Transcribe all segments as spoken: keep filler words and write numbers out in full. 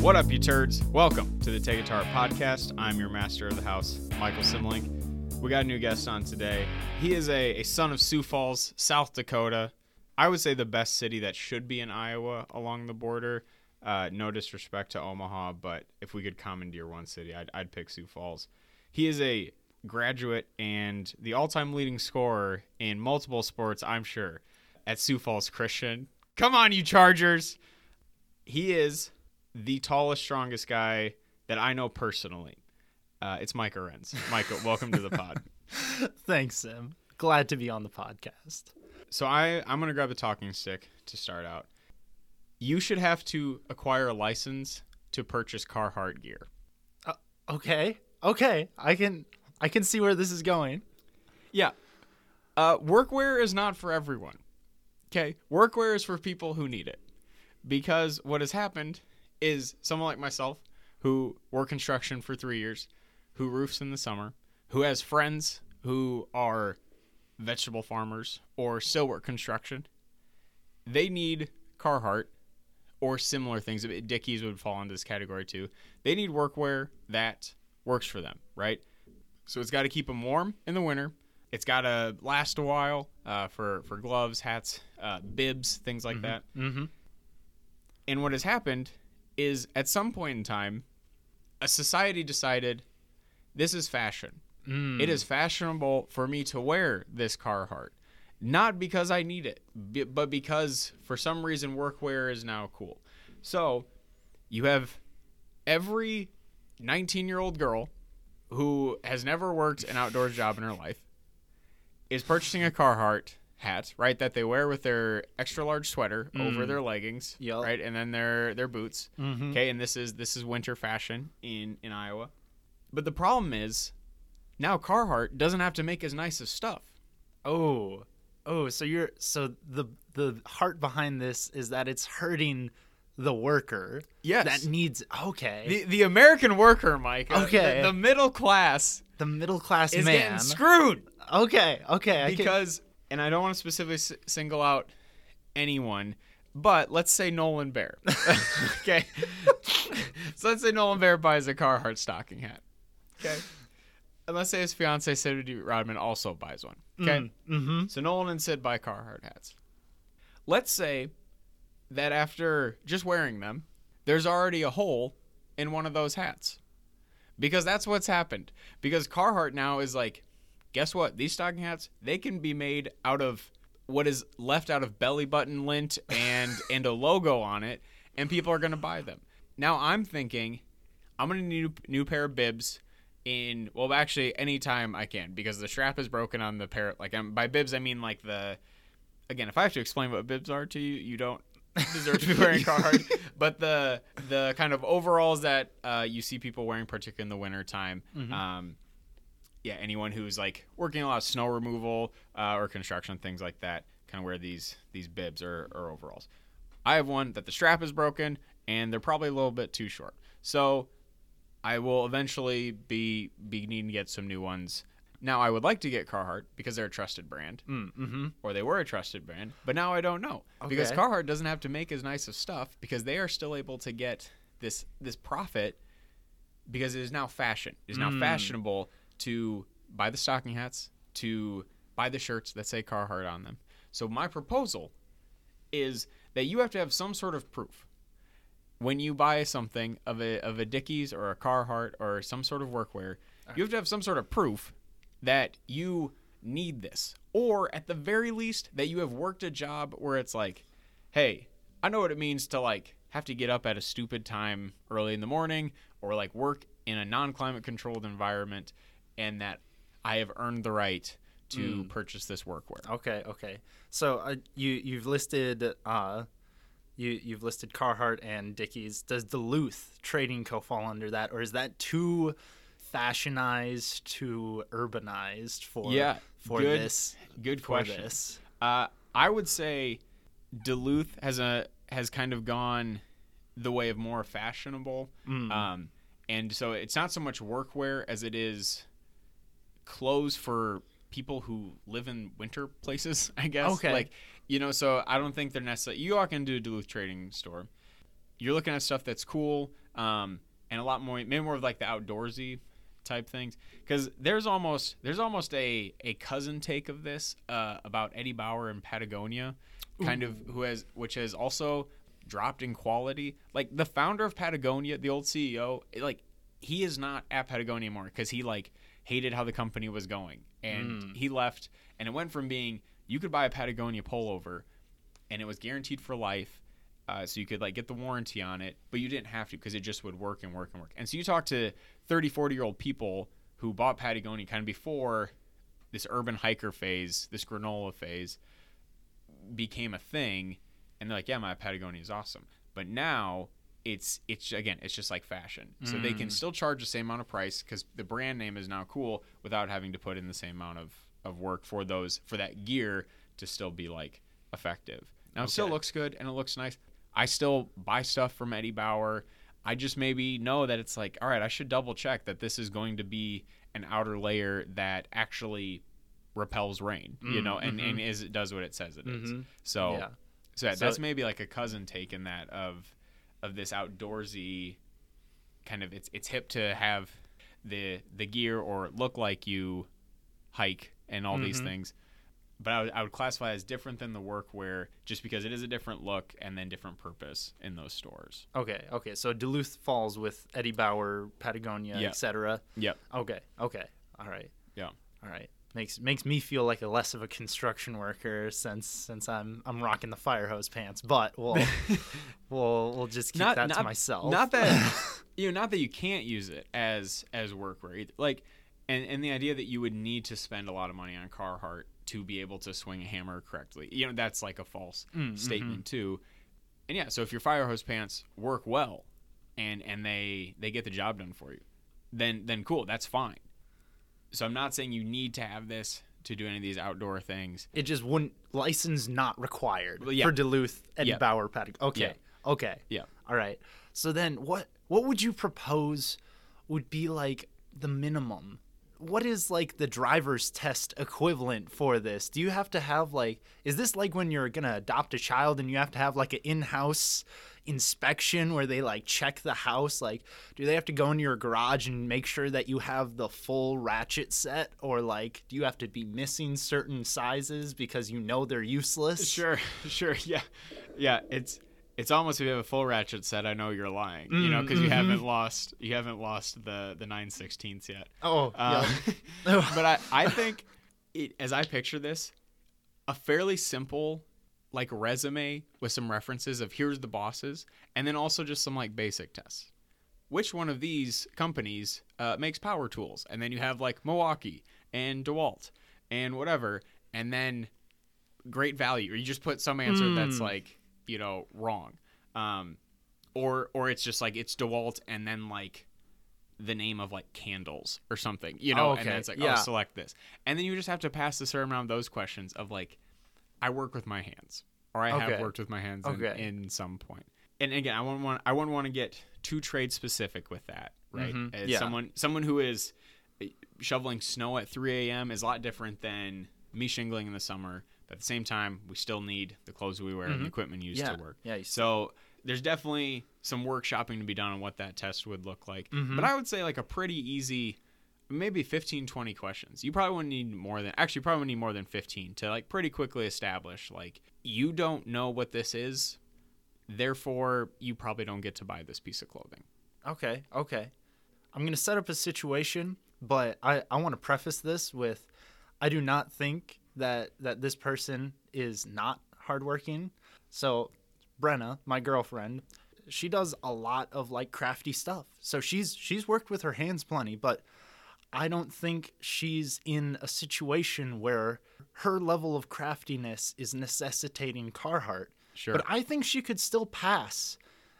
What up, you turds? Welcome to the Take a Tart podcast. I'm your master of the house, Michael Simmelink. We got a new guest on today. He is a, a son of Sioux Falls, South Dakota. I would say the best city that should be in Iowa along the border. Uh, no disrespect to Omaha, but if we could commandeer one city, I'd, I'd pick Sioux Falls. He is a graduate and the all-time leading scorer in multiple sports, I'm sure, at Sioux Falls Christian. Come on, you Chargers! He is the tallest, strongest guy that I know personally. Uh, it's Micah Renz. Micah, welcome to the pod. Thanks, Sim. Glad to be on the podcast. So I, I'm going to grab the talking stick to start out. You should have to acquire a license to purchase Carhartt gear. Uh, okay. Okay. I can I can see where this is going. Yeah. Uh, workwear is not for everyone. Okay? Workwear is for people who need it. Because what has happened is someone like myself, who worked construction for three years, who roofs in the summer, who has friends who are vegetable farmers or still work construction, they need Carhartt or similar things. Dickies would fall into this category too. They need workwear that works for them, right? So it's got to keep them warm in the winter. It's got to last a while uh, for, for gloves, hats, uh, bibs, things like mm-hmm. that. Mm-hmm. And what has happened is at some point in time, a society decided this is fashion. Mm. It is fashionable for me to wear this Carhartt, not because I need it, but because for some reason workwear is now cool. So you have every nineteen-year-old girl who has never worked an outdoors job in her life is purchasing a Carhartt hat, right, that they wear with their extra large sweater mm. over their leggings, yep. right, and then their their boots. Mm-hmm. Okay, and this is this is winter fashion in in Iowa. But the problem is now Carhartt doesn't have to make as nice of stuff. Oh, oh, so you're so the the heart behind this is that it's hurting the worker. Yes, that needs okay. The the American worker, Mike. Okay, the, the middle class. The middle class is man getting screwed. Okay, okay, I because. Can... And I don't want to specifically single out anyone, but let's say Nolan Bear. Okay. So let's say Nolan Bear buys a Carhartt stocking hat. Okay. And let's say his fiance, Sid Rodman, also buys one. Okay. Mm-hmm. So Nolan and Sid buy Carhartt hats. Let's say that after just wearing them, there's already a hole in one of those hats. Because that's what's happened. Because Carhartt now is like, guess what? These stocking hats, they can be made out of what is left out of belly button lint and and a logo on it, and people are going to buy them. Now I'm thinking I'm going to need a new pair of bibs in, well, actually any time I can because the strap is broken on the pair. Like I'm, by bibs, I mean like the, again, if I have to explain what bibs are to you, you don't deserve to be wearing Carhartt. But the the kind of overalls that uh, you see people wearing, particularly in the winter time, mm-hmm. um, yeah, anyone who's like working a lot of snow removal uh, or construction, things like that, kind of wear these these bibs or, or overalls. I have one that the strap is broken, and they're probably a little bit too short. So I will eventually be, be needing to get some new ones. Now, I would like to get Carhartt because they're a trusted brand, mm-hmm. or they were a trusted brand, but now I don't know. Okay. Because Carhartt doesn't have to make as nice of stuff because they are still able to get this, this profit because it is now fashion. It is now mm. fashionable to buy the stocking hats, to buy the shirts that say Carhartt on them. So my proposal is that you have to have some sort of proof when you buy something of a of a Dickies or a Carhartt or some sort of workwear. You have to have some sort of proof that you need this, or at the very least that you have worked a job where it's like, hey, I know what it means to like have to get up at a stupid time early in the morning or like work in a non-climate controlled environment, and that I have earned the right to mm. purchase this workwear. Okay, okay. So uh, you you've listed uh, you you've listed Carhartt and Dickies. Does Duluth Trading Co. fall under that, or is that too fashionized, too urbanized for yeah, for good, this? Good question. This? Uh, I would say Duluth has a has kind of gone the way of more fashionable, mm. um, and so it's not so much workwear as it is clothes for people who live in winter places, I guess. Okay. Like, you know, so I don't think they're necessarily. You walk into a Duluth Trading store, you're looking at stuff that's cool, um, and a lot more, maybe more of like the outdoorsy type things. Because there's almost there's almost a, a cousin take of this uh, about Eddie Bauer and Patagonia, kind Ooh. of who has which has also dropped in quality. Like the founder of Patagonia, the old C E O, like he is not at Patagonia anymore because he like hated how the company was going, and mm. he left. And it went from being you could buy a Patagonia pullover, and it was guaranteed for life. Uh, so you could like get the warranty on it, but you didn't have to because it just would work and work and work. And so you talk to thirty, forty year old people who bought Patagonia kind of before this urban hiker phase, this granola phase became a thing. And they're like, yeah, my Patagonia is awesome. But now it's, it's again, it's just like fashion. So mm. they can still charge the same amount of price because the brand name is now cool without having to put in the same amount of, of work for those, for that gear to still be like effective. Now okay. it still looks good and it looks nice. I still buy stuff from Eddie Bauer. I just maybe know that it's like, all right, I should double check that this is going to be an outer layer that actually repels rain, mm, you know, and, mm-hmm. and is, does what it says it mm-hmm. is. So, yeah. so, that, so that's maybe like a cousin take in that of of this outdoorsy kind of it's it's hip to have the the gear or look like you hike and all mm-hmm. these things. But I would, I would classify it as different than the work wear just because it is a different look and then different purpose in those stores. Okay, okay. So Duluth falls with Eddie Bauer, Patagonia, yep. et cetera. Yep. Okay, okay. All right. Yeah. All right. Makes makes me feel like a less of a construction worker since since I'm I'm rocking the fire hose pants, but we'll we'll we'll just keep not, that not, to myself. Not that you know, not that you can't use it as as workwear either. Like and, and the idea that you would need to spend a lot of money on Carhartt to be able to swing a hammer correctly. You know, that's like a false mm, statement mm-hmm. too. And yeah, so if your fire hose pants work well and, and they, they get the job done for you, then, then cool, that's fine. So I'm not saying you need to have this to do any of these outdoor things. It just wouldn't, license not required well, yeah. for Duluth, Eddie yeah. Bauer, Patagonia. Okay. Yeah. Okay. Yeah. All right. So then what, what would you propose would be like the minimum? What is like the driver's test equivalent for this? Do you have to have like, is this like when you're going to adopt a child and you have to have like an in-house inspection where they like check the house? Like, do they have to go into your garage and make sure that you have the full ratchet set? Or like, do you have to be missing certain sizes because you know they're useless? Sure. Sure. Yeah. Yeah. It's, it's almost if you have a full ratchet set, I know you're lying, mm, you know, because mm-hmm. you haven't lost you haven't lost the the nine sixteenths yet. Oh, um, yeah. But I, I think it, as I picture this, a fairly simple like resume with some references of here's the bosses, and then also just some like basic tests. Which one of these companies uh, makes power tools? And then you have like Milwaukee and DeWalt and whatever, and then great value. Or you just put some answer mm. that's like, you know, wrong. Um, or, or it's just like, it's DeWalt and then like the name of like candles or something, you know, oh, okay. and then it's like, yeah. oh, select this. And then you just have to pass a certain amount of those questions of like, I work with my hands or I okay. have worked with my hands okay. in, in some point. And again, I wouldn't want, I wouldn't want to get too trade specific with that. Right. Mm-hmm. As yeah. Someone, someone who is shoveling snow at three a.m. is a lot different than me shingling in the summer. At the same time, we still need the clothes we wear mm-hmm. and the equipment used yeah. to work. Yeah, so there's definitely some workshopping to be done on what that test would look like. Mm-hmm. But I would say like a pretty easy, maybe fifteen, twenty questions. You probably wouldn't need more than, actually probably wouldn't need more than fifteen to like pretty quickly establish like you don't know what this is. Therefore, you probably don't get to buy this piece of clothing. Okay, okay. I'm going to set up a situation, but I, I want to preface this with I do not think that that this person is not hardworking. So Brenna, my girlfriend, she does a lot of like crafty stuff. So she's she's worked with her hands plenty, but I don't think she's in a situation where her level of craftiness is necessitating Carhartt. Sure. But I think she could still pass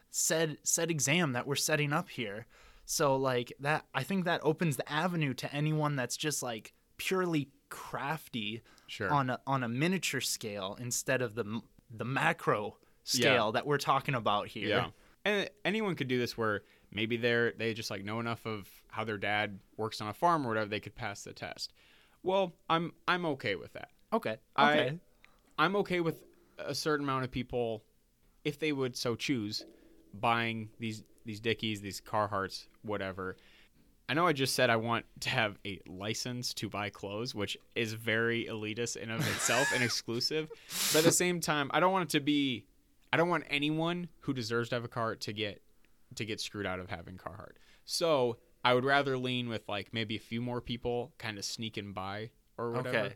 said said exam that we're setting up here. So like that, I think that opens the avenue to anyone that's just like purely crafty sure. on a on a miniature scale instead of the the macro scale yeah. that we're talking about here. Yeah. And anyone could do this where maybe they're they just like know enough of how their dad works on a farm or whatever, they could pass the test. Well, I'm I'm okay with that. Okay. Okay. I, I'm okay with a certain amount of people if they would so choose buying these these Dickies, these Carhartts, whatever. I know I just said I want to have a license to buy clothes, which is very elitist in of itself and exclusive. But at the same time, I don't want it to be – I don't want anyone who deserves to have a Carhartt to get to get screwed out of having Carhartt. So I would rather lean with like maybe a few more people kind of sneaking by or whatever. Okay.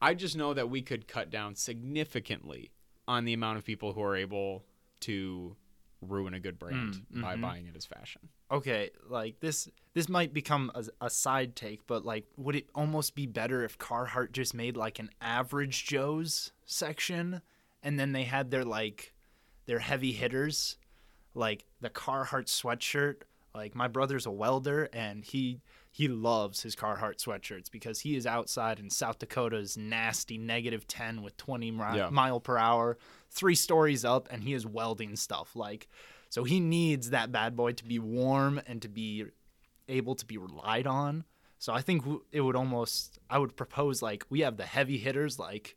I just know that we could cut down significantly on the amount of people who are able to – ruin a good brand mm, mm-hmm. by buying it as fashion. Okay, like this this might become a, a side take, but like would it almost be better if Carhartt just made like an average Joe's section and then they had their like their heavy hitters, like the Carhartt sweatshirt. Like my brother's a welder and he he loves his Carhartt sweatshirts because he is outside in South Dakota's nasty negative ten with twenty mi- yeah. mile per hour, three stories up, and he is welding stuff. Like, so he needs that bad boy to be warm and to be able to be relied on. So I think it would almost, I would propose like we have the heavy hitters, like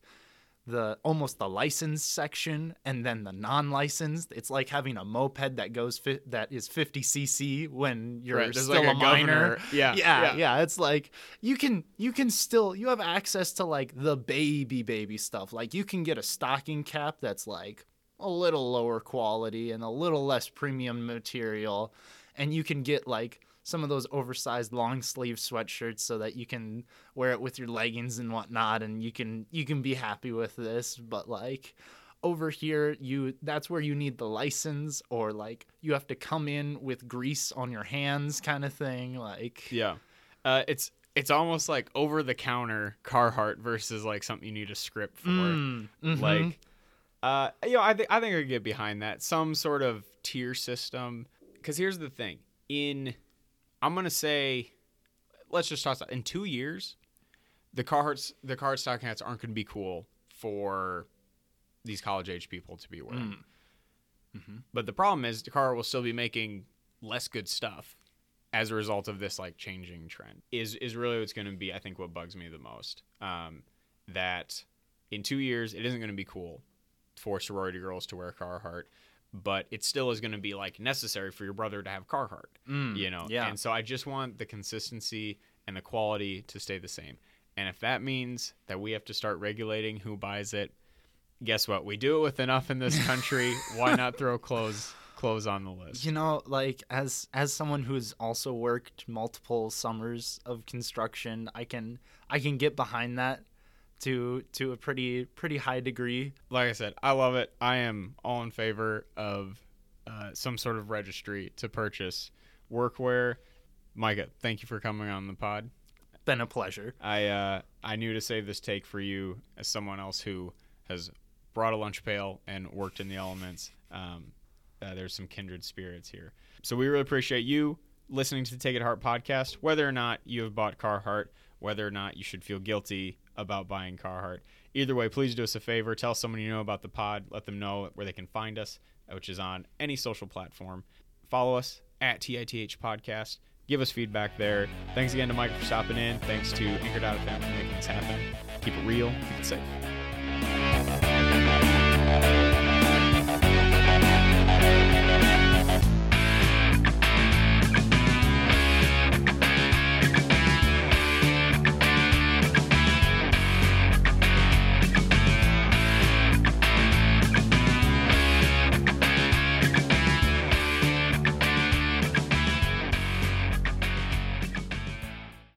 the almost the licensed section, and then the non-licensed. It's like having a moped that goes fi- that is fifty c c when you're right, still like a, a minor. Yeah, yeah, yeah, yeah. It's like you can you can still you have access to like the baby baby stuff. Like you can get a stocking cap that's like a little lower quality and a little less premium material, and you can get like some of those oversized long sleeve sweatshirts so that you can wear it with your leggings and whatnot, and you can you can be happy with this. But like over here, you that's where you need the license, or like you have to come in with grease on your hands kind of thing. Like yeah, uh, it's it's almost like over the counter Carhartt versus like something you need a script for. Mm, mm-hmm. Like uh, you know, I think I think I could get behind that, some sort of tier system. Because here's the thing, in I'm going to say, let's just toss out. In two years, the Carhartts, the Carhartt stocking hats aren't going to be cool for these college-age people to be wearing. Mm. Mm-hmm. But the problem is the Carhartt will still be making less good stuff as a result of this, like, changing trend. Is is really what's going to be, I think, what bugs me the most. Um, that in two years, it isn't going to be cool for sorority girls to wear Carhartt, but it still is going to be like necessary for your brother to have Carhartt, mm, you know? Yeah. And so I just want the consistency and the quality to stay the same. And if that means that we have to start regulating who buys it, guess what? We do it with enough in this country. Why not throw clothes, clothes on the list? You know, like as, as someone who's also worked multiple summers of construction, I can, I can get behind that to to a pretty pretty high degree. Like I said, I love it. I am all in favor of uh, some sort of registry to purchase workwear. Micah, thank you for coming on the pod. Been a pleasure. I uh, I knew to save this take for you as someone else who has brought a lunch pail and worked in the elements. Um, uh, there's some kindred spirits here. So we really appreciate you listening to the Take It Heart podcast, whether or not you have bought Carhartt, whether or not you should feel guilty about buying Carhartt. Either way, please do us a favor. Tell someone you know about the pod. Let them know where they can find us, which is on any social platform. Follow us at T I T H Podcast. Give us feedback there. Thanks again to Mike for stopping in. Thanks to anchor dot f m for making this happen. Keep it real. Keep it safe.